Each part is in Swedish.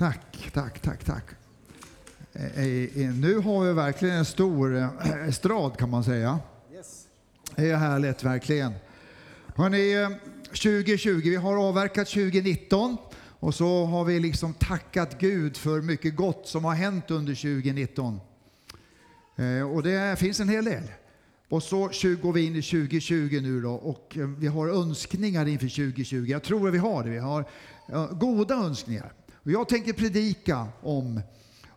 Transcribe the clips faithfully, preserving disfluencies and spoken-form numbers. Tack, tack, tack, tack. Eh, eh, nu har vi verkligen en stor eh, estrad kan man säga. Yes. Det är härligt verkligen. Hörrni, eh, tjugo tjugo, vi har avverkat tjugonitton och så har vi liksom tackat Gud för mycket gott som har hänt under tjugonitton. Eh, och det finns en hel del. Och så går vi in i tjugo tjugo nu då, och vi har önskningar inför tjugo tjugo. Jag tror att vi har det. Vi har goda önskningar. Och jag tänker predika om,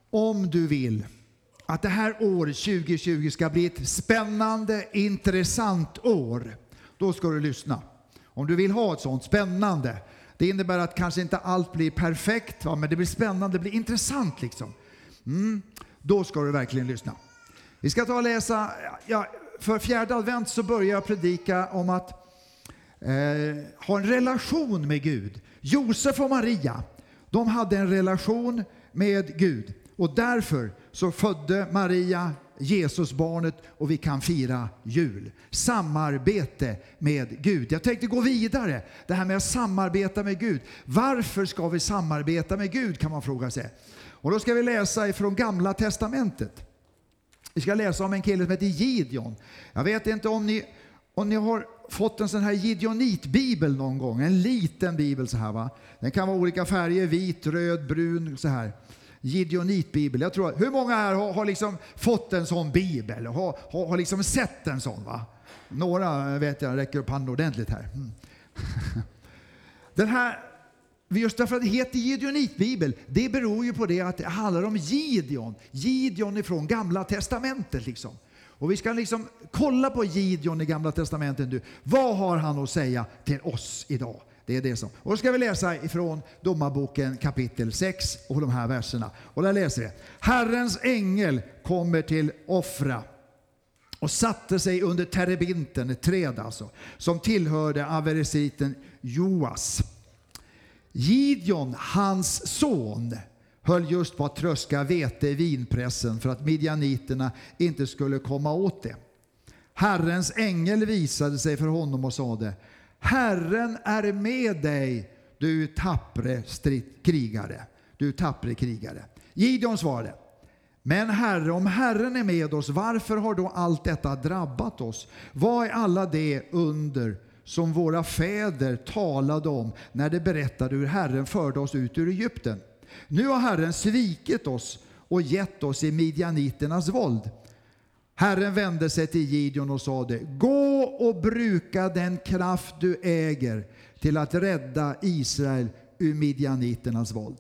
om du vill, att det här år tjugo tjugo ska bli ett spännande, intressant år. Då ska du lyssna. Om du vill ha ett sånt spännande, det innebär att kanske inte allt blir perfekt, va? Men det blir spännande, det blir intressant liksom. Mm. Då ska du verkligen lyssna. Vi ska ta och läsa... Ja, för fjärde advent så börjar jag predika om att eh, ha en relation med Gud. Josef och Maria, de hade en relation med Gud. Och därför så födde Maria Jesus barnet och vi kan fira jul. Samarbete med Gud. Jag tänkte gå vidare. Det här med att samarbeta med Gud. Varför ska vi samarbeta med Gud kan man fråga sig. Och då ska vi läsa ifrån Gamla testamentet. Vi ska läsa om en kille som heter Gideon. Jag vet inte om ni, om ni har fått en sån här Gideonit-bibel någon gång. En liten bibel så här va. Den kan vara olika färger, vit, röd, brun så här. Gideonit-bibel. Jag tror, hur många här har, har liksom fått en sån bibel? Har, har, har liksom sett en sån va? Några vet jag räcker upp hand ordentligt här. Mm. Den här, just därför att det heter Gideonitbibel, det beror ju på det att det handlar om Gideon. Gideon ifrån Gamla testamentet liksom. Och vi ska liksom kolla på Gideon i Gamla testamentet nu. Vad har han att säga till oss idag? Det är det som. Och då ska vi läsa ifrån Domarboken kapitel sex och de här verserna. Och där läser vi. Herrens ängel kommer till Ofra och satte sig under terebinten, ett träd alltså, som tillhörde averesiten Joas. Gideon, hans son, höll just på att tröska vete i vinpressen för att midjaniterna inte skulle komma åt det. Herrens ängel visade sig för honom och sade: Herren är med dig, du tappre krigare. Du tappre krigare. Gideon svarade: Men Herre, om Herren är med oss, varför har då allt detta drabbat oss? Vad är alla det under som våra fäder talade om när de berättade hur Herren förde oss ut ur Egypten? Nu har Herren svikit oss och gett oss i midjaniternas våld. Herren vände sig till Gideon och sade: Gå och bruka den kraft du äger till att rädda Israel ur midjaniternas våld.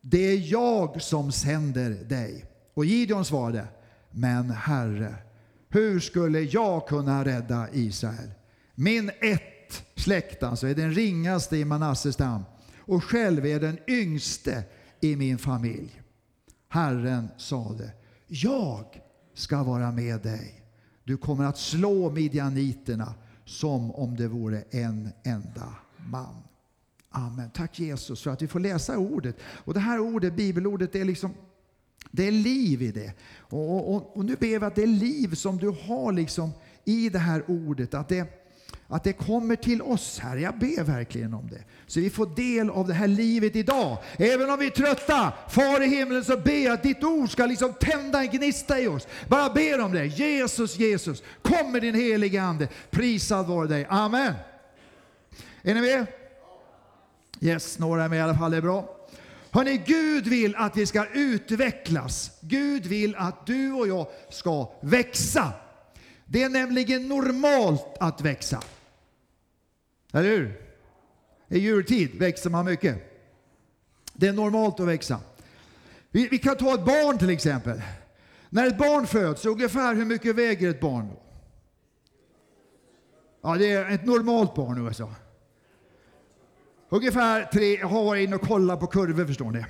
Det är jag som sänder dig. Och Gideon svarade: Men Herre, hur skulle jag kunna rädda Israel? Min ett släkt alltså är den ringaste i Manasses stam och själv är den yngste i min familj. Herren sade: Jag ska vara med dig. Du kommer att slå midjaniterna som om det vore en enda man. Amen. Tack Jesus för att vi får läsa ordet. Och det här ordet, bibelordet, är liksom, det är liv i det. Och, och, och nu ber vi att det är liv som du har liksom i det här ordet, att det Att det kommer till oss här. Jag ber verkligen om det. Så vi får del av det här livet idag. Även om vi är trötta, far i himlen, så ber att ditt ord ska liksom tända en gnista i oss. Bara ber om det. Jesus, Jesus, kom med din heliga ande. Prisad vare dig. Amen. Är ni med? Yes, några är med i alla fall. Det är bra. Hörrni, Gud vill att vi ska utvecklas. Gud vill att du och jag ska växa. Det är nämligen normalt att växa. Eller hur? I jultid växer man mycket. Det är normalt att växa. Vi, vi kan ta ett barn till exempel. När ett barn föds, ungefär hur mycket väger ett barn då? Ja, det är ett normalt barn nu alltså. Ungefär tre, jag har varit in och kollat på kurvor, förstår ni.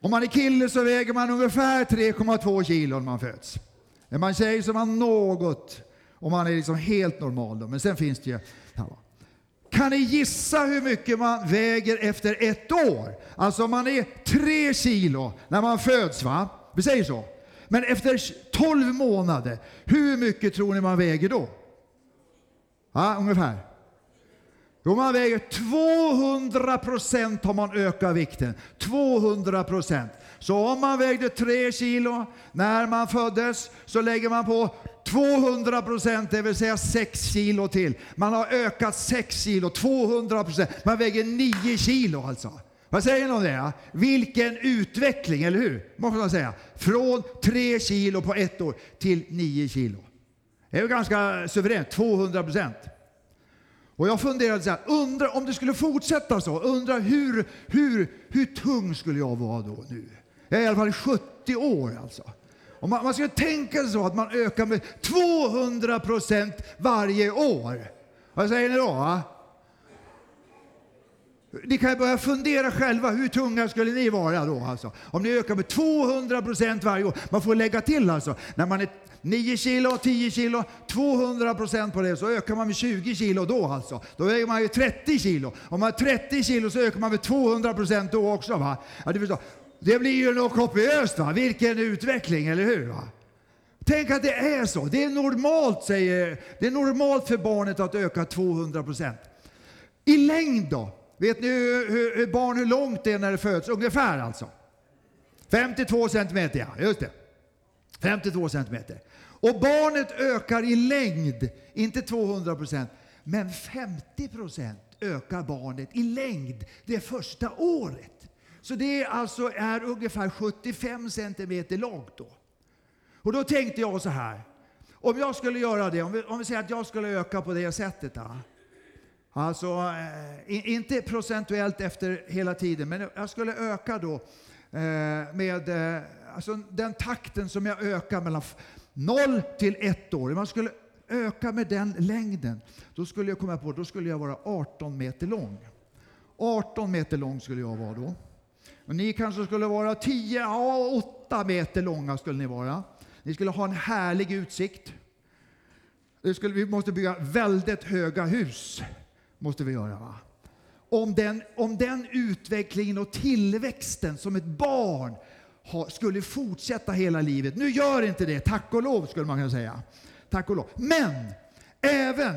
Om man är kille så väger man ungefär tre komma två kilo när man föds. När man säger som man något, och man är liksom helt normal då, men sen finns det ju... Kan ni gissa hur mycket man väger efter ett år? Alltså man är tre kilo när man föds, va? Vi säger så. Men efter tolv månader, hur mycket tror ni man väger då? Ja, ungefär. Jo, man väger tvåhundra procent har man ökat vikten. tvåhundra procent. Så om man vägde tre kilo när man föddes så lägger man på tvåhundra procent, det vill säga sex kilo till. Man har ökat sex kilo, tvåhundra procent. Man väger nio kilo alltså. Vad säger ni om det? Vilken utveckling, eller hur? Måste man säga. Från tre kilo på ett år till nio kilo. Det är ju ganska suveränt, tvåhundra procent. Och jag funderade så här, undra om det skulle fortsätta så, undra hur, hur, hur tung skulle jag vara då nu? Jag är i alla fall sjuttio år alltså. Om man, man skulle tänka så att man ökar med tvåhundra procent varje år. Vad säger ni då? Va? Ni kan ju börja fundera själva, hur tunga skulle ni vara då alltså? Om ni ökar med tvåhundra procent varje år, man får lägga till alltså, när man är nio kilo, tio kilo, tvåhundra procent på det, så ökar man med tjugo kilo då alltså. Då väger man ju trettio kilo. Om man har trettio kilo så ökar man med tvåhundra procent då också, va? Ja, du förstår. Det blir ju något kopiöst, va? Vilken utveckling, eller hur, va? Tänk att det är så. Det är normalt, säger, det är normalt för barnet att öka tvåhundra procent. I längd då? Vet ni hur, hur, hur barn, hur långt det är när det föds? Ungefär alltså. femtiotvå centimeter, ja, just det. femtiotvå centimeter. Och barnet ökar i längd, inte tvåhundra procent, men femtio procent ökar barnet i längd det första året. Så det är alltså är ungefär sjuttiofem centimeter långt då. Och då tänkte jag så här, om jag skulle göra det, om vi, om vi säger att jag skulle öka på det sättet då. Alltså, eh, inte procentuellt efter hela tiden, men jag skulle öka då eh, med eh, alltså den takten som jag ökar mellan noll till ett år. Om man skulle öka med den längden, då skulle jag komma på, då skulle jag vara arton meter lång. arton meter lång skulle jag vara då. Och ni kanske skulle vara tio, ja, åtta meter långa skulle ni vara. Ni skulle ha en härlig utsikt. Det skulle, vi måste bygga väldigt höga hus. Måste vi göra, va? Om den, om den utvecklingen och tillväxten som ett barn ha, skulle fortsätta hela livet. Nu gör inte det, tack och lov skulle man kunna säga. Tack och lov. Men även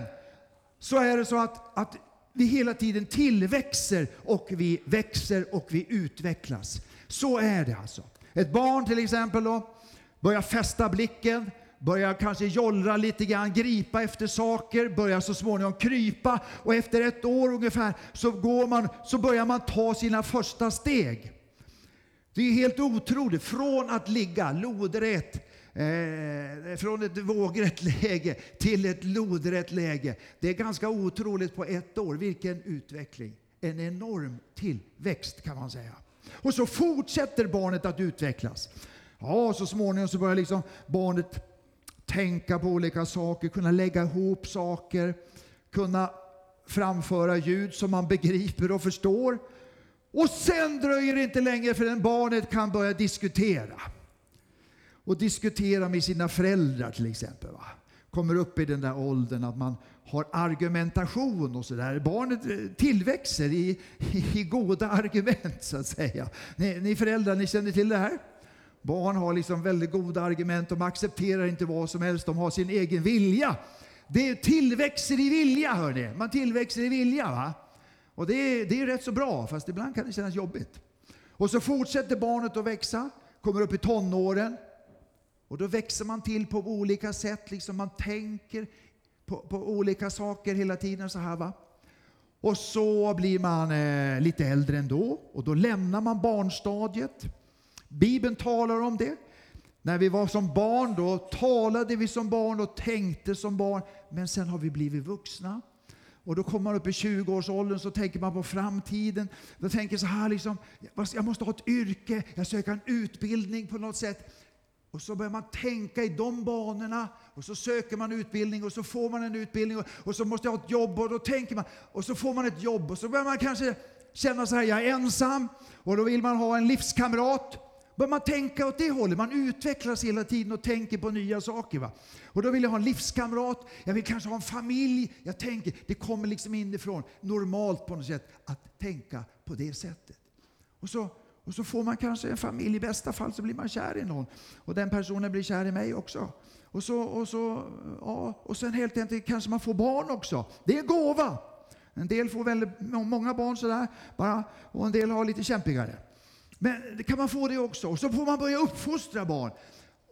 så är det så att, att vi hela tiden tillväxer och vi växer och vi utvecklas. Så är det alltså. Ett barn till exempel då börjar fästa blicken, börjar kanske jollra lite grann, gripa efter saker, börjar så småningom krypa, och efter ett år ungefär så går man, så börjar man ta sina första steg. Det är helt otroligt, från att ligga lodrätt, eh, från ett vågrätt läge till ett lodrätt läge. Det är ganska otroligt på ett år. Vilken utveckling, en enorm tillväxt kan man säga. Och så fortsätter barnet att utvecklas. Ja, så småningom så börjar liksom barnet tänka på olika saker, kunna lägga ihop saker, kunna framföra ljud som man begriper och förstår. Och sen dröjer det inte längre förrän barnet kan börja diskutera. Och diskutera med sina föräldrar till exempel, va? Kommer upp i den där åldern att man har argumentation och sådär. Barnet tillväxer i, i goda argument så att säga. Ni, ni föräldrar, ni känner till det här? Barn har liksom väldigt goda argument. De accepterar inte vad som helst. De har sin egen vilja. Det tillväxer i vilja, hör ni. Man tillväxer i vilja, va? Och det är, det är rätt så bra, fast ibland kan det kännas jobbigt. Och så fortsätter barnet att växa, kommer upp i tonåren. Och då växer man till på olika sätt, liksom man tänker på, på olika saker hela tiden så här, va? Och så blir man eh, lite äldre ändå, och då lämnar man barnstadiet. Bibeln talar om det. När vi var som barn då talade vi som barn och tänkte som barn, men sen har vi blivit vuxna. Och då kommer man upp i tjugoårsåldern, så tänker man på framtiden. Då tänker så här liksom, jag måste ha ett yrke, jag söker en utbildning på något sätt. Och så börjar man tänka i de banorna, och så söker man utbildning och så får man en utbildning, och, och så måste jag ha ett jobb, och då tänker man, och så får man ett jobb, och så börjar man kanske känna så här, jag är ensam, och då vill man ha en livskamrat. Bör man tänka åt det hållet. Man utvecklas hela tiden och tänker på nya saker, va? Och då vill jag ha en livskamrat. Jag vill kanske ha en familj. Jag tänker, det kommer liksom inifrån. Normalt på något sätt att tänka på det sättet. Och så, och så får man kanske en familj. I bästa fall så blir man kär i någon. Och den personen blir kär i mig också. Och så, och så, ja. Och sen helt enkelt kanske man får barn också. Det är en gåva. En del får väldigt många barn sådär bara, och en del har lite kämpigare. Men kan man få det också? Och så får man börja uppfostra barn.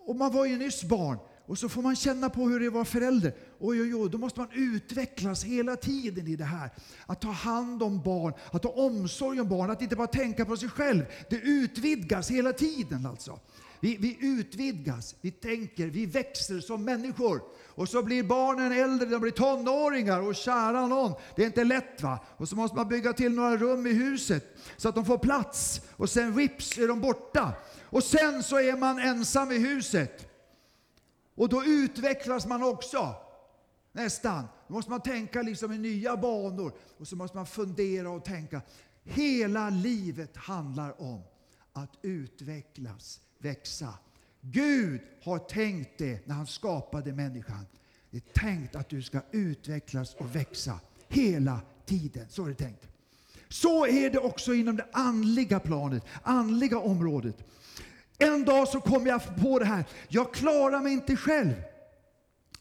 Och man var ju nyss barn. Och så får man känna på hur det var förälder. Oj, oj, oj, då måste man utvecklas hela tiden i det här. Att ta hand om barn, att ta omsorg om barn, att inte bara tänka på sig själv. Det utvidgas hela tiden alltså. Vi, vi utvidgas, vi tänker, vi växer som människor. Och så blir barnen äldre, de blir tonåringar och kära någon. Det är inte lätt va? Och så måste man bygga till några rum i huset så att de får plats. Och sen vips är de borta. Och sen så är man ensam i huset. Och då utvecklas man också. Nästan. Då måste man tänka liksom i nya banor. Och så måste man fundera och tänka. Hela livet handlar om att utvecklas, växa. Gud har tänkt det när han skapade människan. Det är tänkt att du ska utvecklas och växa hela tiden. Så är det tänkt. Så är det också inom det andliga planet, andliga området. En dag så kom jag på det här. Jag klarar mig inte själv.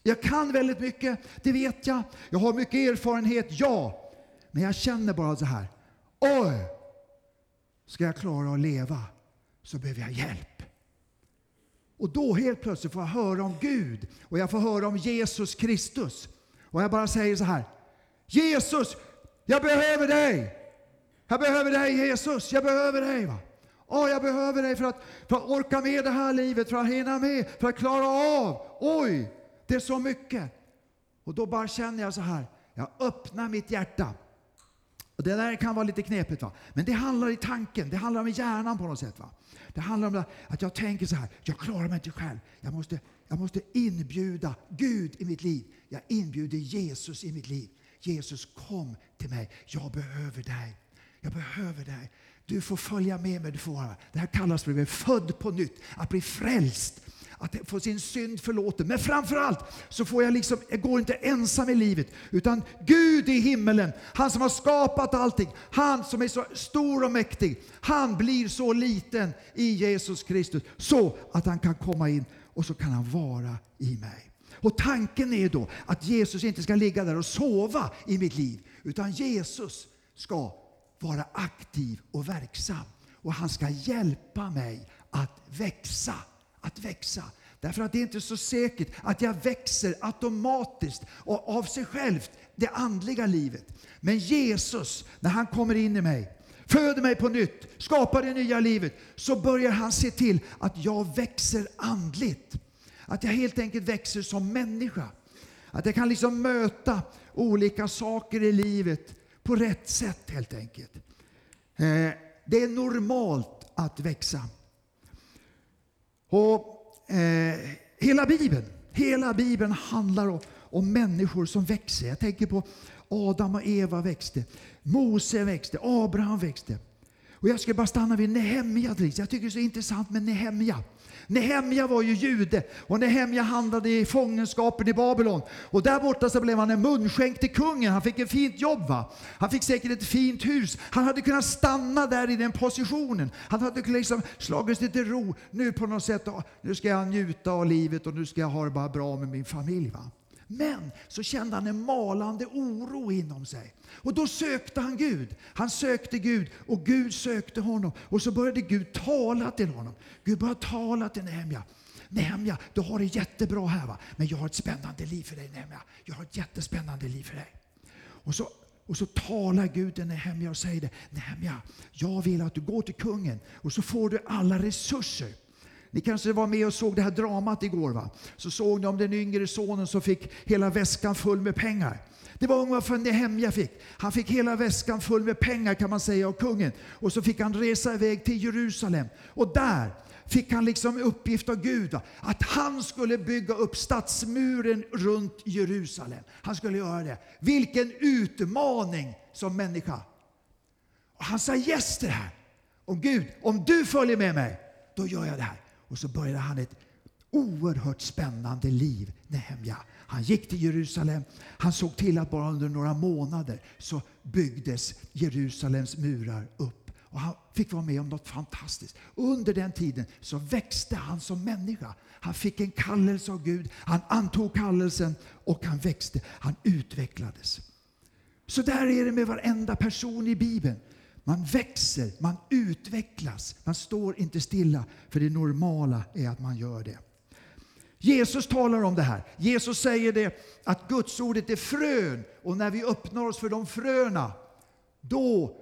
Jag kan väldigt mycket, det vet jag. Jag har mycket erfarenhet, ja. Men jag känner bara så här. Oj, ska jag klara att leva så behöver jag hjälp. Och då helt plötsligt får jag höra om Gud. Och jag får höra om Jesus Kristus. Och jag bara säger så här. Jesus, jag behöver dig. Jag behöver dig Jesus, jag behöver dig va. Åh, oh, jag behöver dig för att, för att orka med det här livet, för att hinna med, för att klara av. Oj, det är så mycket. Och då bara känner jag så här, jag öppnar mitt hjärta. Och det där kan vara lite knepigt va. Men det handlar i tanken, det handlar om hjärnan på något sätt va. Det handlar om att jag tänker så här, jag klarar mig inte själv. Jag måste, jag måste inbjuda Gud i mitt liv. Jag inbjuder Jesus i mitt liv. Jesus, kom till mig. Jag behöver dig. Jag behöver dig. Du får följa med mig. Du får vara. Det här kallas för att bli född på nytt. Att bli frälst. Att få sin synd förlåten. Men framförallt så får jag liksom, jag går inte ensam i livet. Utan Gud i himmelen. Han som har skapat allting. Han som är så stor och mäktig. Han blir så liten i Jesus Kristus. Så att han kan komma in och så kan han vara i mig. Och tanken är då att Jesus inte ska ligga där och sova i mitt liv. Utan Jesus ska vara aktiv och verksam. Och han ska hjälpa mig att växa. Att växa. Därför att det är inte så säkert att jag växer automatiskt och av sig självt det andliga livet. Men Jesus, när han kommer in i mig, föder mig på nytt, skapar det nya livet, så börjar han se till att jag växer andligt. Att jag helt enkelt växer som människa. Att jag kan liksom möta olika saker i livet på rätt sätt helt enkelt. Eh, det är normalt att växa. Och eh, hela Bibeln. Hela Bibeln handlar om, om människor som växer. Jag tänker på Adam och Eva växte. Mose växte. Abraham växte. Och jag ska bara stanna vid Nehemja. Jag tycker det är så intressant med Nehemja. Nehemja var ju jude. Och Nehemja handlade i fångenskapen i Babylon. Och där borta så blev han en munskänk till kungen. Han fick ett fint jobb va. Han fick säkert ett fint hus. Han hade kunnat stanna där i den positionen. Han hade kunnat liksom slagit sig till ro. Nu på något sätt, nu ska jag njuta av livet. Och nu ska jag ha det bara bra med min familj va. Men så kände han en malande oro inom sig. Och då sökte han Gud. Han sökte Gud och Gud sökte honom. Och så började Gud tala till honom. Gud började tala till Nehemja. Nehemja, du har det jättebra här va. Men jag har ett spännande liv för dig Nehemja. Jag har ett jättespännande liv för dig. Och så, och så talar Gud till Nehemja och säger det. Nehemja, jag vill att du går till kungen. Och så får du alla resurser. Ni kanske var med och såg det här dramat igår va? Så såg ni om den yngre sonen som fick hela väskan full med pengar. Det var ungefär Nehemja fick. Han fick hela väskan full med pengar kan man säga av kungen. Och så fick han resa iväg till Jerusalem. Och där fick han liksom uppgift av Gud va? Att han skulle bygga upp stadsmuren runt Jerusalem. Han skulle göra det. Vilken utmaning som människa. Och han sa yes till det här. Om Gud, om du följer med mig, då gör jag det här. Och så började han ett oerhört spännande liv, Nehemja. Han gick till Jerusalem. Han såg till att bara under några månader så byggdes Jerusalems murar upp. Och han fick vara med om något fantastiskt. Under den tiden så växte han som människa. Han fick en kallelse av Gud. Han antog kallelsen och han växte. Han utvecklades. Så där är det med varenda person i Bibeln. Man växer, man utvecklas, man står inte stilla. För det normala är att man gör det. Jesus talar om det här. Jesus säger det att Guds ordet är frön. Och när vi öppnar oss för de fröna, då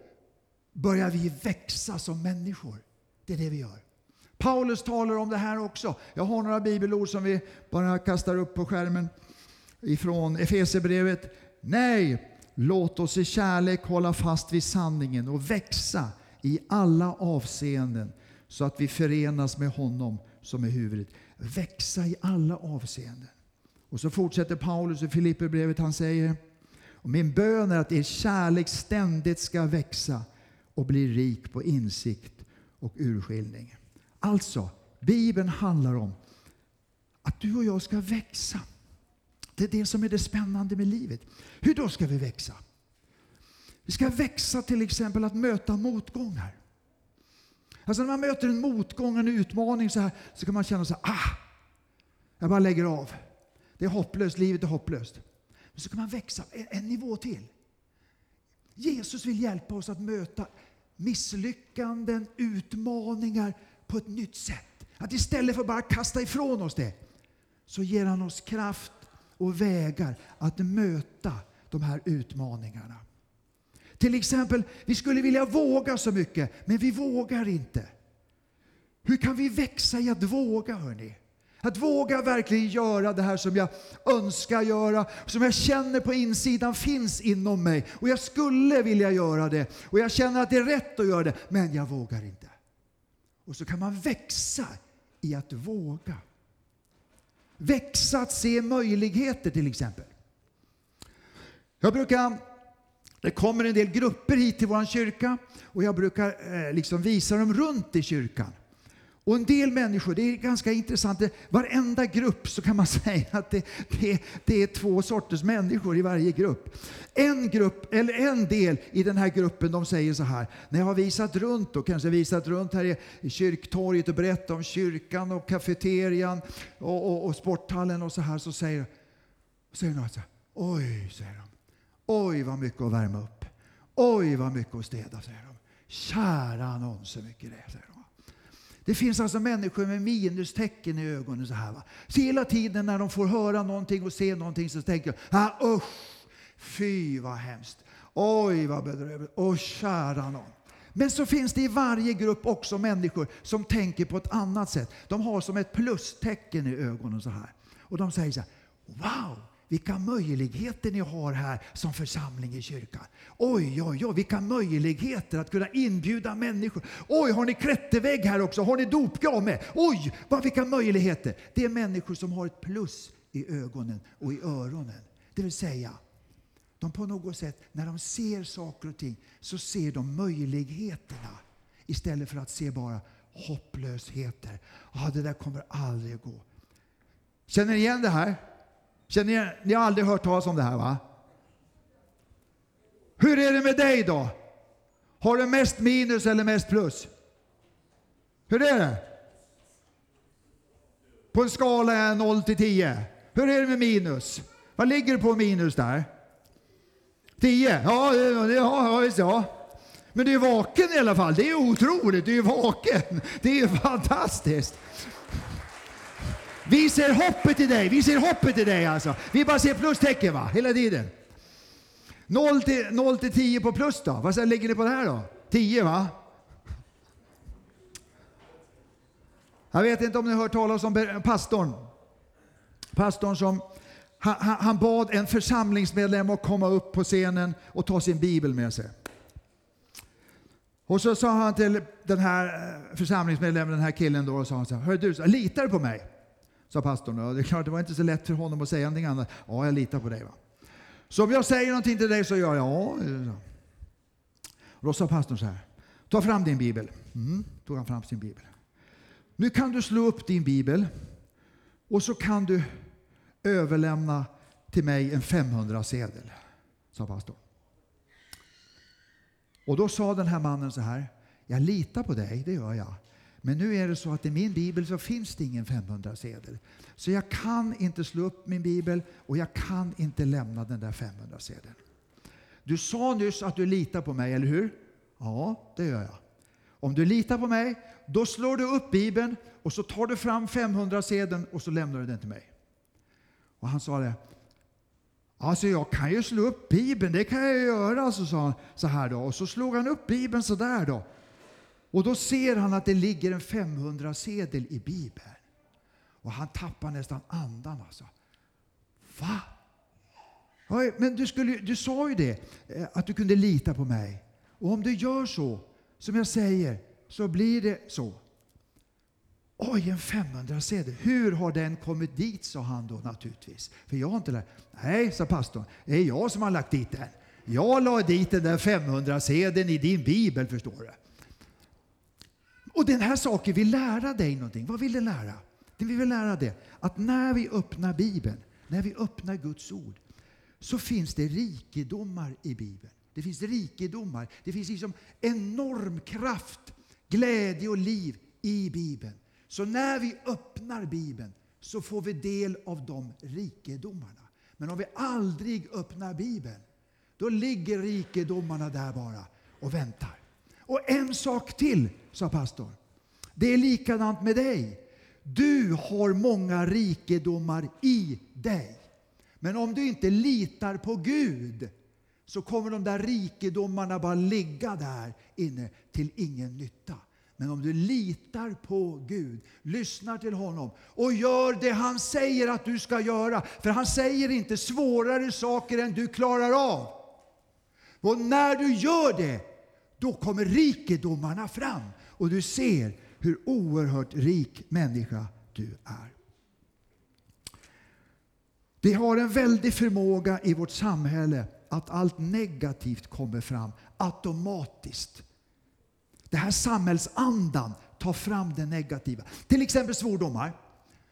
börjar vi växa som människor. Det är det vi gör. Paulus talar om det här också. Jag har några bibelord som vi bara kastar upp på skärmen ifrån Efesierbrevet. Nej, låt oss i kärlek hålla fast vid sanningen och växa i alla avseenden så att vi förenas med honom som är huvudet. Växa i alla avseenden. Och så fortsätter Paulus i Filipperbrevet, han säger: och min bön är att er kärlek ständigt ska växa och bli rik på insikt och urskiljning. Alltså, Bibeln handlar om att du och jag ska växa. Det är det som är det spännande med livet. Hur då ska vi växa? Vi ska växa till exempel att möta motgångar. Alltså när man möter en motgång, en utmaning så här, så kan man känna så här: ah, jag bara lägger av. Det är hopplöst, livet är hopplöst. Men så kan man växa en, en nivå till. Jesus vill hjälpa oss att möta misslyckanden, utmaningar på ett nytt sätt. Att istället för att bara kasta ifrån oss det, så ger han oss kraft och vägar att möta de här utmaningarna. Till exempel, vi skulle vilja våga så mycket, men vi vågar inte. Hur kan vi växa i att våga, hörni? Att våga verkligen göra det här som jag önskar göra, som jag känner på insidan finns inom mig. Och jag skulle vilja göra det, och jag känner att det är rätt att göra det, men jag vågar inte. Och så kan man växa i att våga. Växa att se möjligheter till exempel. Jag brukar, det kommer en del grupper hit till vår kyrka, och jag brukar eh, liksom visa dem runt i kyrkan. Och en del människor, det är ganska intressant, varenda grupp så kan man säga att det, det, det är två sorters människor i varje grupp. En grupp, eller en del i den här gruppen, de säger så här: när jag har visat runt och kanske visat runt här i kyrktorget och berättat om kyrkan och kafeterian och, och, och sporthallen och så här, så säger, säger någon så här: oj, säger de. Oj, vad mycket att värma upp. Oj, vad mycket att städa, säger de. Kära annonser, mycket det, säger de. Det finns alltså människor med minustecken i ögonen så här, va. Så hela tiden när de får höra någonting och se någonting så tänker de: ah, usch, fy vad hemskt. Oj, vad bedrövligt. Åh, kära någon. Men så finns det i varje grupp också människor som tänker på ett annat sätt. De har som ett plustecken i ögonen så här. Och de säger så här: wow, vilka möjligheter ni har här som församling i kyrkan. Oj, oj, oj, vilka möjligheter att kunna inbjuda människor. Oj, har ni klättervägg här också? Har ni dopgrav med? Oj, vad, vilka möjligheter. Det är människor som har ett plus i ögonen och i öronen. Det vill säga, de på något sätt, när de ser saker och ting, så ser de möjligheterna istället för att se bara hopplösheter. Ja, det där kommer aldrig gå. Känner ni igen det här? Känner ni, ni har aldrig hört talas om det här, va? Hur är det med dig då? Har du mest minus eller mest plus? Hur är det? På en skala noll till tio. Hur är det med minus? Vad ligger på minus där? tio. Ja, ja, visst, ja. Men du är vaken i alla fall. Det är otroligt. Du är vaken. Det är fantastiskt. Vi ser hoppet i dig, vi ser hoppet i dig alltså. Vi bara ser plustecken, va, hela tiden. noll till tio på plus då, vad sen ligger ni på det här då? tio, va? Jag vet inte om ni har hört talas om pastorn. Pastorn som, han, han bad en församlingsmedlem att komma upp på scenen och ta sin bibel med sig. Och så sa han till den här församlingsmedlemmen, den här killen då, och sa han så här: hör du, litar du på mig? Sa pastorn. Och det är klart, det var inte så lätt för honom att säga någonting annat. Ja, jag litar på dig, va. Så om jag säger någonting till dig så gör jag. Ja. Och då sa pastorn så här: ta fram din bibel. Mm, tog han fram sin bibel. Nu kan du slå upp din bibel. Och så kan du överlämna till mig en femhundra-sedel. Sa pastorn. Och då sa den här mannen så här: jag litar på dig, det gör jag. Men nu är det så att i min bibel så finns det ingen femhundra-sedel. Så jag kan inte slå upp min bibel och jag kan inte lämna den där femhundra-sedeln. Du sa nyss att du litar på mig, eller hur? Ja, det gör jag. Om du litar på mig, då slår du upp Bibeln och så tar du fram femhundra-sedeln och så lämnar du den till mig. Och han sa det. Alltså jag kan ju slå upp Bibeln, det kan jag göra, så sa han så här då. Och så slog han upp Bibeln så där då. Och då ser han att det ligger en femhundra-sedel i Bibeln. Och han tappar nästan andan alltså. Va? Oj, men du, skulle, du sa ju det, att du kunde lita på mig. Och om du gör så, som jag säger, så blir det så. Oj, en femhundra-sedel. Hur har den kommit dit, sa han då naturligtvis. För jag har inte lärt. Nej, sa pastorn, det är jag som har lagt dit den. Jag la dit den där femhundra-sedeln i din bibel, förstår du. Och den här saken vill lära dig någonting. Vad vill den lära? Den vill lära dig att när vi öppnar Bibeln, när vi öppnar Guds ord, så finns det rikedomar i Bibeln. Det finns rikedomar. Det finns liksom enorm kraft, glädje och liv i Bibeln. Så när vi öppnar Bibeln så får vi del av de rikedomarna. Men om vi aldrig öppnar Bibeln, då ligger rikedomarna där bara och väntar. Och en sak till, sa pastorn. Det är likadant med dig. Du har många rikedomar i dig. Men om du inte litar på Gud, så kommer de där rikedomarna bara ligga där inne till ingen nytta. Men om du litar på Gud, lyssnar till honom och gör det han säger att du ska göra. För han säger inte svårare saker än du klarar av. Och när du gör det, då kommer rikedomarna fram. Och du ser hur oerhört rik människa du är. Vi har en väldig förmåga i vårt samhälle att allt negativt kommer fram automatiskt. Det här samhällsandan tar fram det negativa. Till exempel svordomar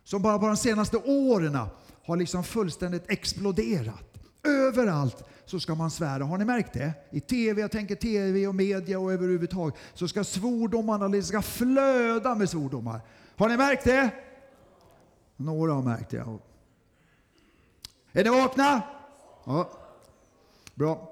som bara på de senaste åren har liksom fullständigt exploderat. Överallt så ska man svära. Har ni märkt det? I tv, jag tänker tv och media och överhuvudtaget så ska svordomarna liksom flöda med svordomar. Har ni märkt det? Några har märkt det. Är ni vakna? Ja. Bra.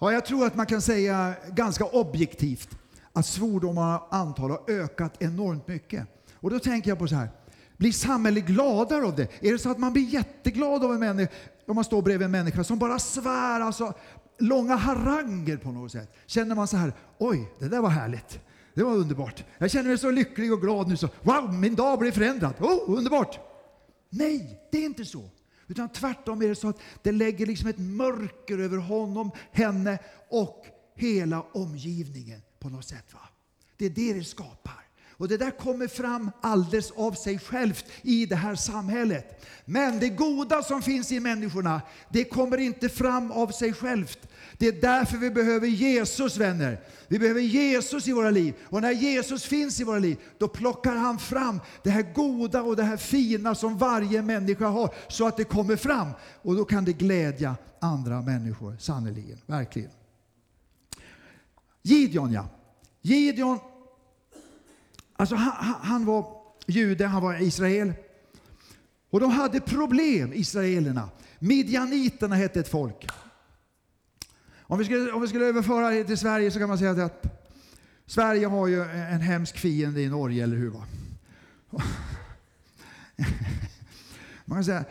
Ja, jag tror att man kan säga ganska objektivt att svordomar antal har ökat enormt mycket. Och då tänker jag på så här. Blir samhället gladare av det? Är det så att man blir jätteglad av en människa om man står bredvid en människa som bara svär, alltså långa haranger på något sätt? Känner man så här, oj, det där var härligt. Det var underbart. Jag känner mig så lycklig och glad nu så, wow, min dag blir förändrad. Oh, underbart. Nej, det är inte så. Utan tvärtom är det så att det lägger liksom ett mörker över honom, henne och hela omgivningen på något sätt, va? Det är det det skapar. Och det där kommer fram alldeles av sig självt i det här samhället. Men det goda som finns i människorna, det kommer inte fram av sig självt. Det är därför vi behöver Jesus, vänner. Vi behöver Jesus i våra liv. Och när Jesus finns i våra liv, då plockar han fram det här goda och det här fina som varje människa har. Så att det kommer fram. Och då kan det glädja andra människor, sannoliken, verkligen. Gideon, ja. Gideon. Alltså han, han var jude, han var Israel. Och de hade problem, israelerna. Midjaniterna hette ett folk. Om vi skulle, om vi skulle överföra det till Sverige så kan man säga att Sverige har ju en hemsk fiende i Norge, eller hur, va? Man kan säga,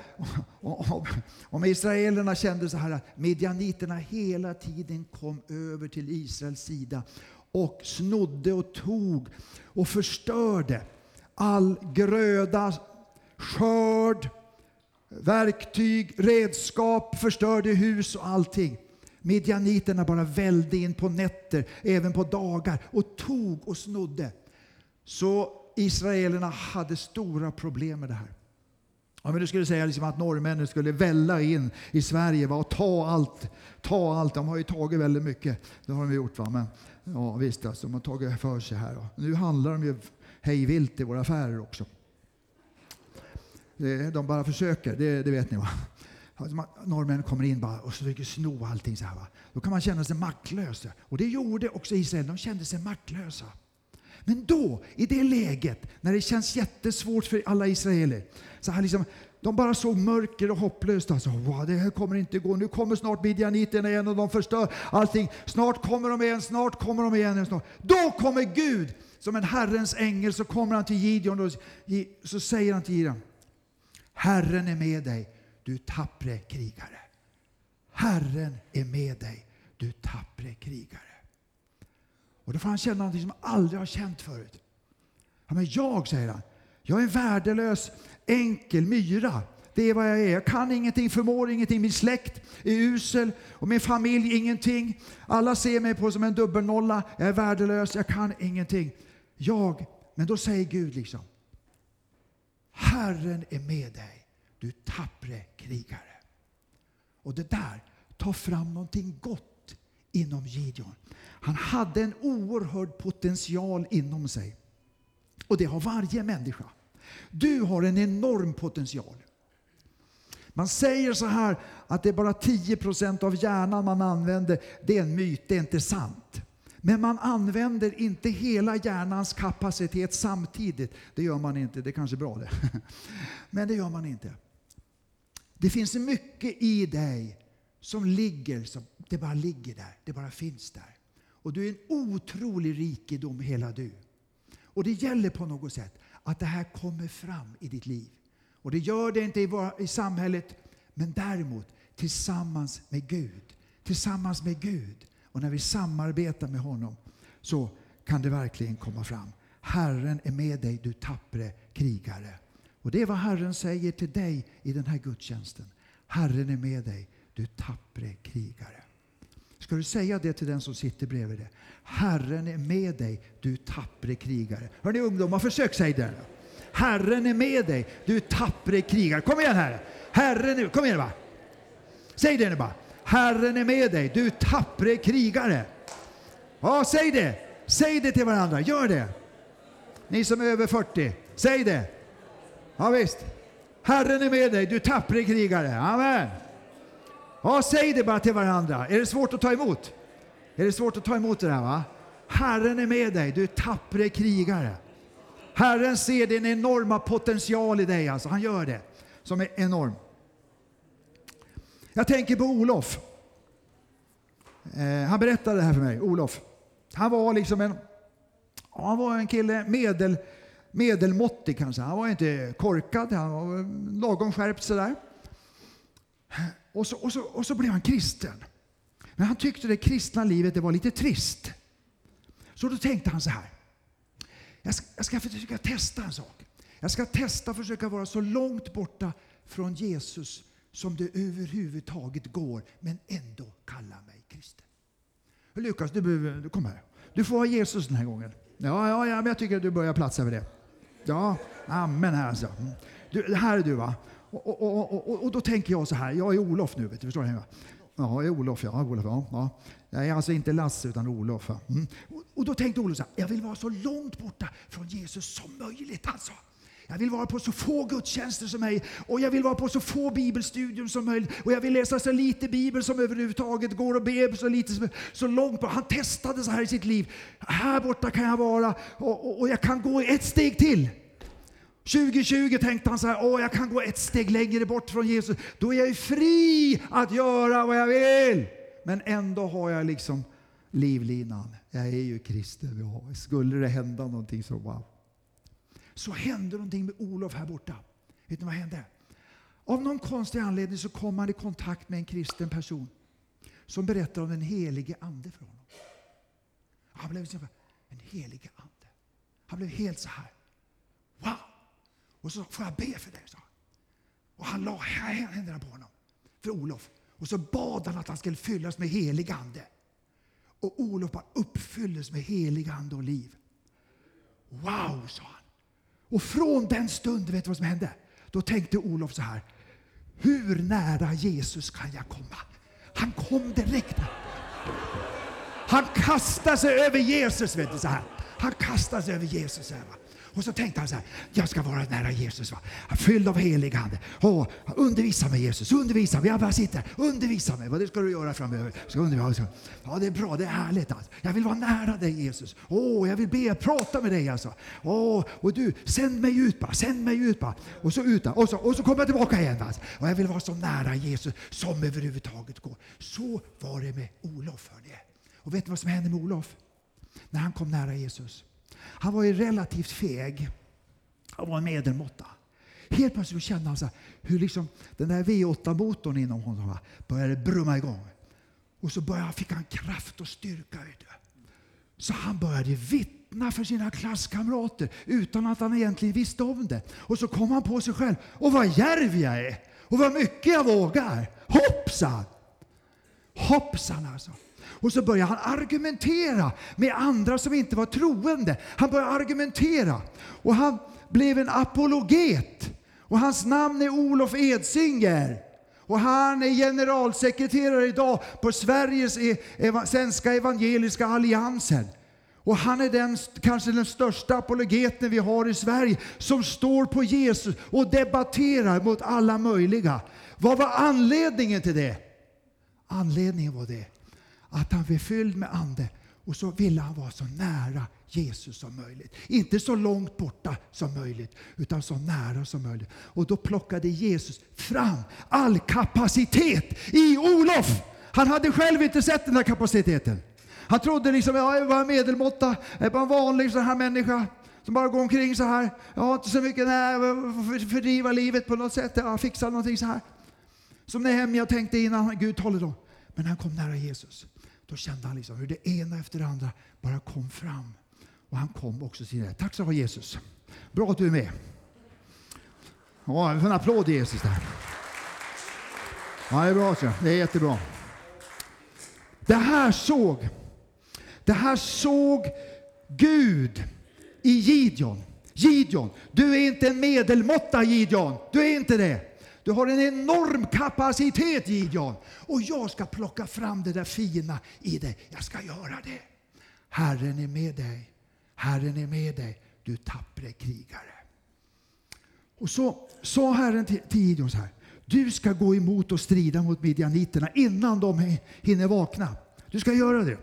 om, om israelerna kände så här att midjaniterna hela tiden kom över till Israels sida och snodde och tog och förstörde all gröda, skörd, verktyg, redskap, förstörde hus och allting. Midjaniterna bara välde in på nätter, även på dagar, och tog och snodde. Så israelerna hade stora problem med det här. Ja, men du skulle säga liksom att norrmännen skulle välla in i Sverige, va, och ta allt, ta allt. De har ju tagit väldigt mycket, det har de gjort, va, men ja visst alltså, de har tagit för sig här. Va. Nu handlar de ju hejvilt i våra affärer också. De bara försöker, det, det vet ni, va. Norrmännen kommer in bara och försöker sno allting så här, va. Då kan man känna sig maktlös. Och det gjorde också Israel, de kände sig maktlösa. Men då, i det läget, när det känns jättesvårt för alla israeler, så här liksom, De bara såg mörker och hopplöst. Alltså, wow, det här kommer inte gå. Nu kommer snart midjaniterna igen och de förstör allting. Snart kommer de igen, snart kommer de igen. Snart. Då kommer Gud som en Herrens ängel, så kommer han till Gideon och så säger han till Gideon: Herren är med dig, du tappre krigare. Herren är med dig, du tappre krigare. Och då får han känna någonting som han aldrig har känt förut. Ja, men jag, säger han, jag är en värdelös, enkel myra. Det är vad jag är. Jag kan ingenting, förmår ingenting. Min släkt är usel och min familj ingenting. Alla ser mig på som en dubbelnolla. Jag är värdelös, jag kan ingenting. Jag, men då säger Gud liksom: Herren är med dig, du tappre krigare. Och det där tar fram någonting gott inom Gideon. Han hade en oerhörd potential inom sig. Och det har varje människa. Du har en enorm potential. Man säger så här att det är bara tio procent av hjärnan man använder. Det är en myt, det är inte sant. Men man använder inte hela hjärnans kapacitet samtidigt. Det gör man inte, det är kanske bra det. Men det gör man inte. Det finns mycket i dig som ligger, som det bara ligger där, det bara finns där. Och du är en otrolig rikedom, hela du. Och det gäller på något sätt att det här kommer fram i ditt liv. Och det gör det inte i, våra, i samhället, men däremot tillsammans med Gud. Tillsammans med Gud. Och när vi samarbetar med honom så kan det verkligen komma fram. Herren är med dig, du tappre krigare. Och det är vad Herren säger till dig i den här gudstjänsten. Herren är med dig, du tappre krigare. Ska du säga det till den som sitter bredvid dig? Herren är med dig, du tappre krigare. Hör ni ungdomar, försök säga det. Herren är med dig, du tappre krigare. Kom igen här. Herren nu, kom igen va. Säg det nu bara. Herren är med dig, du tappre krigare. Ja, säg det. Säg det till varandra. Gör det. Ni som är över fyrtio, säg det. Ja visst. Herren är med dig, du tappre krigare. Amen. Ja, säg det bara till varandra. Är det svårt att ta emot? Är det svårt att ta emot det här va? Herren är med dig, du tappre krigare. Herren ser din enorma potential i dig alltså. Han gör det. Som är enorm. Jag tänker på Olof. Eh, han berättade det här för mig. Olof. Han var liksom en... Han var en kille medel... medelmåttig kanske. Han var inte korkad, han var lagom skärpt sådär. Och så, och, så, och så blev han kristen. Men han tyckte det kristna livet det var lite trist. Så då tänkte han så här. Jag ska, jag ska försöka testa en sak. Jag ska testa försöka vara så långt borta från Jesus som det överhuvudtaget går. Men ändå kalla mig kristen. Lukas, du, behöver, du kom här. Du får ha Jesus den här gången. Ja, ja, ja, men jag tycker att du börjar platsa över det. Ja, amen här alltså. Du, här är du va? Och, och, och, och, och då tänker jag så här. Jag är Olof nu, vet du, förstår du? Va? Ja, jag är Olof, ja, Olof, ja, ja. Jag är alltså inte Lasse utan Olof. Ja. Mm. Och, och då tänkte Olof så här. Jag vill vara så långt borta från Jesus som möjligt alltså. Jag vill vara på så få gudstjänster som möjligt. Och jag vill vara på så få bibelstudium som möjligt. Och jag vill läsa så lite bibel som överhuvudtaget går och be så lite som, så långt på. Han testade så här i sitt liv. Här borta kan jag vara. Och, och, och jag kan gå ett steg till. tjugo tjugo tänkte han så här. Åh, jag kan gå ett steg längre bort från Jesus. Då är jag ju fri att göra vad jag vill. Men ändå har jag liksom livlinan. Jag är ju kristen. Ja. Skulle det hända någonting så bara... Så hände någonting med Olof här borta. Vet ni vad hände? Av någon konstig anledning så kom han i kontakt med en kristen person. Som berättade om den helige ande för honom. Han blev så här, en helige ande. Han blev helt så här. Wow! Och så får jag be för dig, sa han. Och han la händerna på honom. För Olof. Och så bad han att han skulle fyllas med helig ande. Och Olof bara uppfylldes med helig ande och liv. Wow, sa han. Och från den stunden, vet du vad som hände? Då tänkte Olof så här. Hur nära Jesus kan jag komma? Han kom direkt. Han kastade sig över Jesus, vet du så här. Han kastade sig över Jesus. Här, va? Och så tänkte han så här, jag ska vara nära Jesus, va? Fylld av helig ande. Åh, undervisa mig Jesus, undervisa mig. Jag bara sitter, undervisa mig. Vad det ska du göra framöver? Ska undervisa. Ja, det är bra, det är härligt alltså. Jag vill vara nära dig Jesus. Åh, jag vill be, prata med dig alltså. Åh, och du, sänd mig ut bara, sänd mig ut bara. Och så ut, och så, och så kommer jag tillbaka igen. Alltså. Och jag vill vara så nära Jesus som överhuvudtaget går. Så var det med Olof, hörde jag. Och vet du vad som hände med Olof? När han kom nära Jesus. Han var ju relativt feg. Han var en medelmåtta. Helt plötsligt kände han så här, hur liksom den där V åtta motorn inom honom började brumma igång. Och så började, fick han kraft och styrka. Så han började vittna för sina klasskamrater utan att han egentligen visste om det. Och så kom han på sig själv. Och vad djärv jag är. Och vad mycket jag vågar. Hoppsan. Hoppsan alltså. Och så började han argumentera med andra som inte var troende. Han började argumentera. Och han blev en apologet. Och hans namn är Olof Edsinger. Och han är generalsekreterare idag på Sveriges ev- svenska evangeliska alliansen. Och han är den, kanske den största apologeten vi har i Sverige. Som står på Jesus och debatterar mot alla möjliga. Vad var anledningen till det? Anledningen var det. Att han blev fylld med ande. Och så ville han vara så nära Jesus som möjligt. Inte så långt borta som möjligt. Utan så nära som möjligt. Och då plockade Jesus fram all kapacitet i Olof. Han hade själv inte sett den här kapaciteten. Han trodde liksom, ja, jag var en medelmåtta. Jag är bara en vanlig sån här människa. Som bara går omkring så här. Jag har inte så mycket nej, fördriva livet på något sätt. Jag fixar någonting så här. Som när hem jag tänkte innan Gud håller dem. Men när han kom nära Jesus. Då kände han liksom hur det ena efter det andra bara kom fram. Och han kom också till det. Tack så mycket Jesus. Bra att du är med. Ja, vi får en applåd till Jesus där. Ja, det är bra. Det är jättebra. Det här såg. Det här såg Gud i Gideon. Gideon, du är inte en medelmåtta Gideon. Du är inte det. Du har en enorm kapacitet, Gideon. Och jag ska plocka fram det där fina i dig. Jag ska göra det. Herren är med dig. Herren är med dig. Du tappre krigare. Och så sa Herren till Gideon så här. Du ska gå emot och strida mot midjaniterna innan de hinner vakna. Du ska göra det.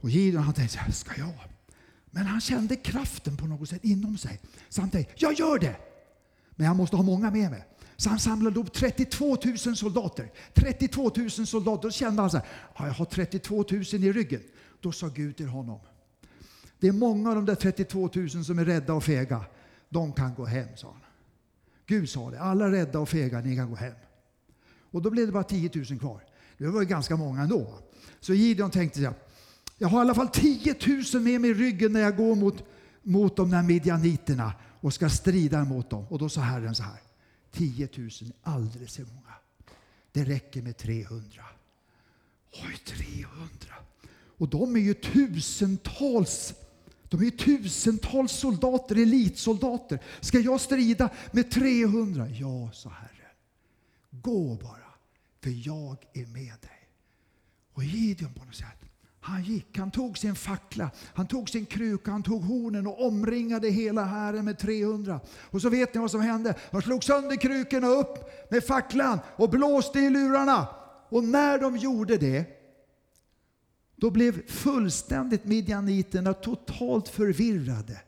Och Gideon han tänkte så här, ska jag? Men han kände kraften på något sätt inom sig. Så han tänkte, jag gör det. Men jag måste ha många med mig. Så han samlade upp trettiotvåtusen soldater. trettiotvåtusen soldater. Då kände han så här, ja, jag har trettiotvåtusen i ryggen. Då sa Gud till honom. Det är många av de där trettiotvåtusen som är rädda och fega. De kan gå hem, sa han. Gud sa det, alla rädda och fega, ni kan gå hem. Och då blev det bara tiotusen kvar. Det var ju ganska många ändå. Så Gideon tänkte så här, jag har i alla fall tiotusen med mig i ryggen när jag går mot, mot de där midjaniterna. Och ska strida mot dem. Och då sa Herren så här. tio tusen är alldeles för många. Det räcker med trehundra. Oj, trehundra. Och de är ju tusentals. De är ju tusentals soldater, elitsoldater. Ska jag strida med trehundra? Ja, sa Herren. Gå bara, för jag är med dig. Och Gideon på något sätt. Han gick, han tog sin fackla, han tog sin kruka, han tog hornen och omringade hela hären med trehundra. Och så vet ni vad som hände. Han slog sönder krukorna upp med facklan och blåste i lurarna. Och när de gjorde det, då blev fullständigt midjaniterna totalt förvirrade.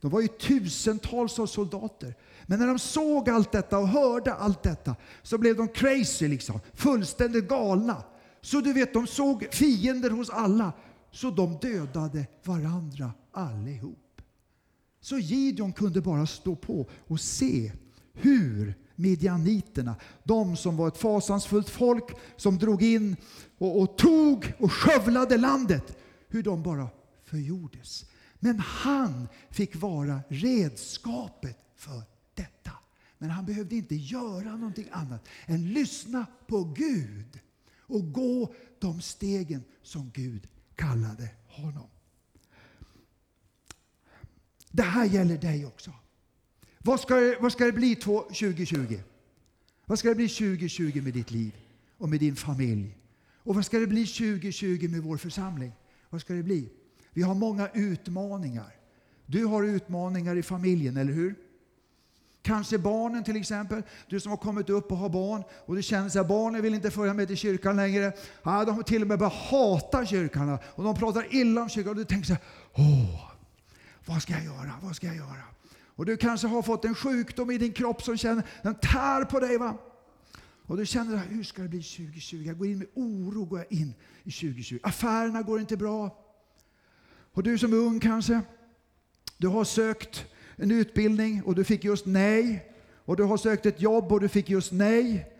De var ju tusentals av soldater. Men när de såg allt detta och hörde allt detta så blev de crazy liksom, fullständigt galna. Så du vet, de såg fiender hos alla. Så de dödade varandra allihop. Så Gideon kunde bara stå på och se hur midjaniterna, de som var ett fasansfullt folk som drog in och, och tog och skövlade landet, hur de bara förgjordes. Men han fick vara redskapet för detta. Men han behövde inte göra någonting annat än lyssna på Gud. Och gå de stegen som Gud kallade honom. Det här gäller dig också. Vad ska det, vad ska det bli tjugo tjugo? Vad ska det bli tjugo tjugo med ditt liv? Och med din familj? Och vad ska det bli tjugo tjugo med vår församling? Vad ska det bli? Vi har många utmaningar. Du har utmaningar i familjen, eller hur? Kanske barnen till exempel. Du som har kommit upp och har barn. Och du känner så här, barnen vill inte följa med till kyrkan längre. Ja, de har till och med börjat hata kyrkan. Och de pratar illa om kyrkan. Och du tänker så här, åh, vad ska jag göra? Vad ska jag göra? Och du kanske har fått en sjukdom i din kropp som känner, den tär på dig, va? Och du känner så här, hur ska det bli tjugo tjugo? Jag går in med oro, går jag in i tjugo tjugo. Affärerna går inte bra. Och du som är ung kanske, du har sökt en utbildning och du fick just nej. Och du har sökt ett jobb och du fick just nej.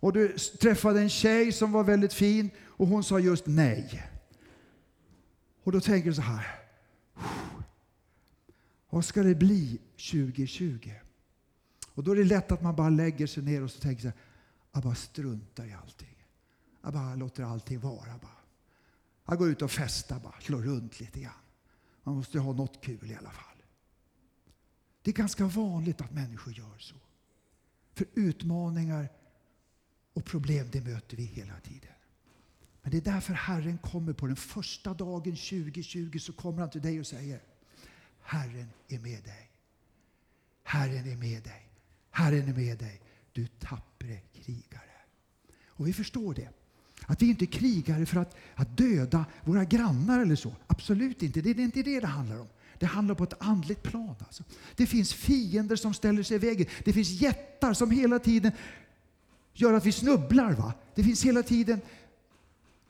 Och du träffade en tjej som var väldigt fin och hon sa just nej. Och då tänker du så här, vad ska det bli tjugo tjugo? Och då är det lätt att man bara lägger sig ner och så tänker så här, jag bara struntar i allting. Jag bara låter allting vara. Bara. Jag går ut och festar, bara slår runt lite grann. Man måste ha något kul i alla fall. Det är ganska vanligt att människor gör så. För utmaningar och problem, det möter vi hela tiden. Men det är därför Herren kommer på den första dagen tjugo tjugo, så kommer han till dig och säger, Herren är med dig. Herren är med dig. Herren är med dig. Du tappre krigare. Och vi förstår det. Att vi inte är krigare för att, att döda våra grannar eller så. Absolut inte. Det är inte det det handlar om. Det handlar på ett andligt plan. Alltså. Det finns fiender som ställer sig i vägen. Det finns jättar som hela tiden gör att vi snubblar. Va? Det finns hela tiden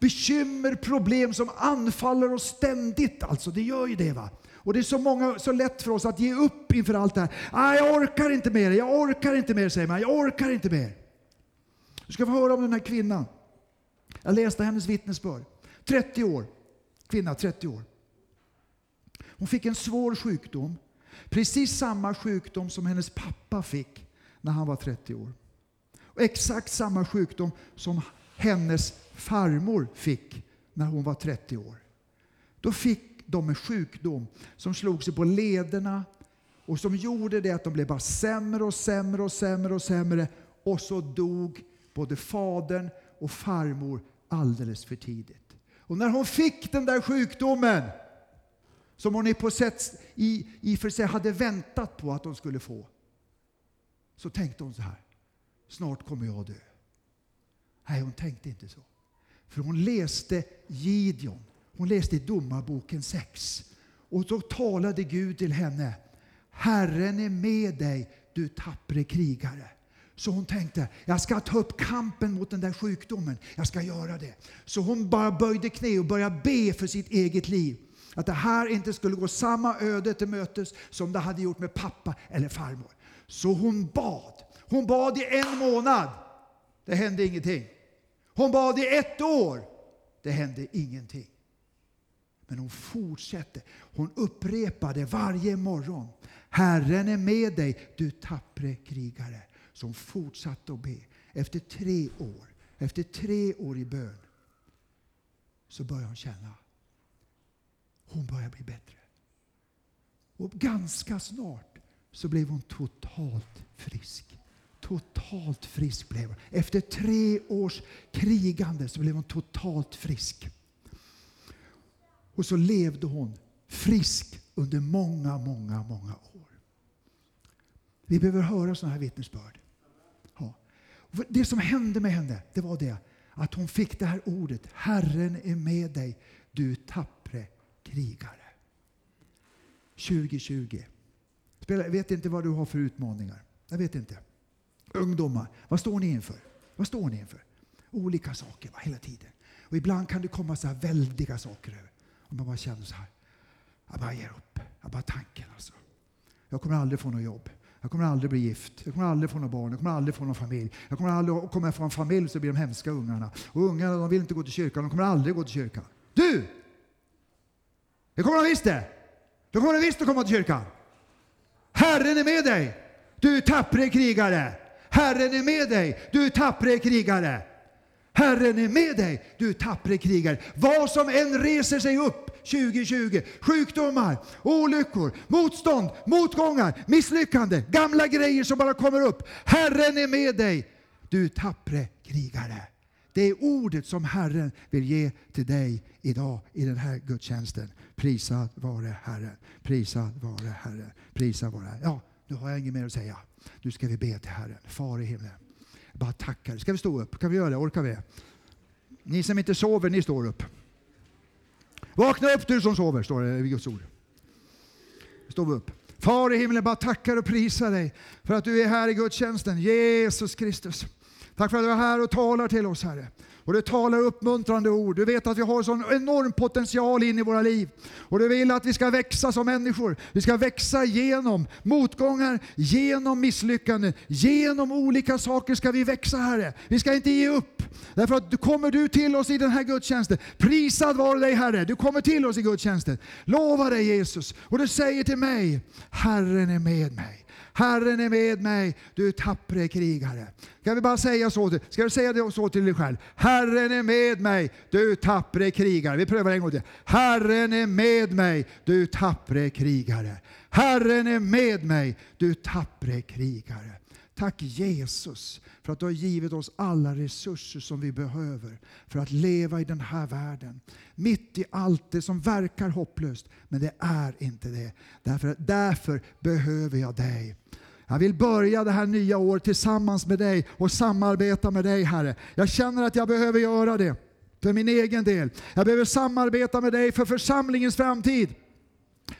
bekymmer, problem som anfaller oss ständigt. Alltså, det gör ju det, va? Och det är så många, så lätt för oss att ge upp inför allt det här. Nej, jag orkar inte mer. Jag orkar inte mer, säger man. Jag orkar inte mer. Du ska få höra om den här kvinnan. Jag läste hennes vittnesbörd. trettio år. Kvinna, trettio år. Hon fick en svår sjukdom. Precis samma sjukdom som hennes pappa fick när han var trettio år. Och exakt samma sjukdom som hennes farmor fick när hon var trettio år. Då fick de med sjukdom som slog sig på lederna och som gjorde det att de blev bara sämre och sämre och sämre och sämre, och så dog både fadern och farmor alldeles för tidigt. Och när hon fick den där sjukdomen som hon i på sätt i, i för sig hade väntat på att hon skulle få, så tänkte hon så här, snart kommer jag dö. Nej, hon tänkte inte så. För hon läste Gideon. Hon läste i Domarboken sex. Och då talade Gud till henne. Herren är med dig, du tappre krigare. Så hon tänkte, jag ska ta upp kampen mot den där sjukdomen. Jag ska göra det. Så hon bara böjde knä och började be för sitt eget liv. Att det här inte skulle gå samma öde till mötes som det hade gjort med pappa eller farmor. Så hon bad. Hon bad i en månad. Det hände ingenting. Hon bad i ett år. Det hände ingenting. Men hon fortsatte. Hon upprepade varje morgon. Herren är med dig, du tappre krigare. Så hon fortsatte att be. Efter tre år. Efter tre år i bön. Så började hon känna. Hon började bli bättre. Och ganska snart så blev hon totalt frisk. Totalt frisk blev hon. Efter tre års krigande så blev hon totalt frisk. Och så levde hon frisk under många, många, många år. Vi behöver höra sådana här vittnesbörd. Ja. Det som hände med henne, det var det. Att hon fick det här ordet. Herren är med dig, du tappre krigare. tjugo tjugo. Jag vet inte vad du har för utmaningar. Jag vet inte. Ungdomar, vad står ni inför? Vad står ni inför? Olika saker, va, hela tiden. Och ibland kan det komma så här väldiga saker över. Och man bara känner så här. Jag bara ger upp. Jag bara tanken alltså. Jag kommer aldrig få något jobb. Jag kommer aldrig bli gift. Jag kommer aldrig få några barn. Jag kommer aldrig få någon familj. Jag kommer aldrig komma från en familj så blir de hemska ungarna. Och ungarna, de vill inte gå till kyrkan. De kommer aldrig gå till kyrkan. Du! Det kommer de visst det. De kommer de visst att komma till kyrkan. Herren är med dig. Du tappre krigare. Herren är med dig. Du tappre krigare. Herren är med dig, du tappre krigare. Vad som än reser sig upp tjugo tjugo. Sjukdomar, olyckor, motstånd, motgångar, misslyckande. Gamla grejer som bara kommer upp. Herren är med dig, du tappre krigare. Det är ordet som Herren vill ge till dig idag i den här gudstjänsten. Prisad vare Herren. Prisad vare Herren. Prisad vare Herren. Ja, nu har jag inget mer att säga. Nu ska vi be till Herren. Far i himlen. Bara tackar. Ska vi stå upp? Kan vi göra det? Orkar vi? Ni som inte sover, ni står upp. Vakna upp du som sover, står det i Guds ord. Står vi upp. Far i himlen, bara tackar och prisar dig för att du är här i gudstjänsten. Jesus Kristus. Tack för att du är här och talar till oss, Herre. Och du talar uppmuntrande ord. Du vet att vi har sån enorm potential in i våra liv. Och du vill att vi ska växa som människor. Vi ska växa genom motgångar, genom misslyckanden. Genom olika saker ska vi växa, Herre. Vi ska inte ge upp. Därför att du kommer du till oss i den här gudstjänsten. Prisad vare dig, Herre. Du kommer till oss i gudstjänsten. Lova dig, Jesus. Och du säger till mig, Herren är med mig. Herren är med mig, du tappre krigare. Kan vi bara säga så till, ska du säga det så till dig själv? Herren är med mig, du tappre krigare. Vi prövar en gång till. Herren är med mig, du tappre krigare. Herren är med mig, du tappre krigare. Tack Jesus för att du har givit oss alla resurser som vi behöver för att leva i den här världen. Mitt i allt det som verkar hopplöst, men det är inte det. Därför, därför behöver jag dig. Jag vill börja det här nya året tillsammans med dig och samarbeta med dig, Herre. Jag känner att jag behöver göra det för min egen del. Jag behöver samarbeta med dig för församlingens framtid.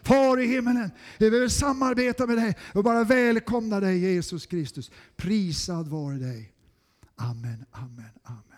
Far i himmelen, vi behöver samarbeta med dig och bara välkomna dig, Jesus Kristus. Prisad vare dig. Amen, amen, amen.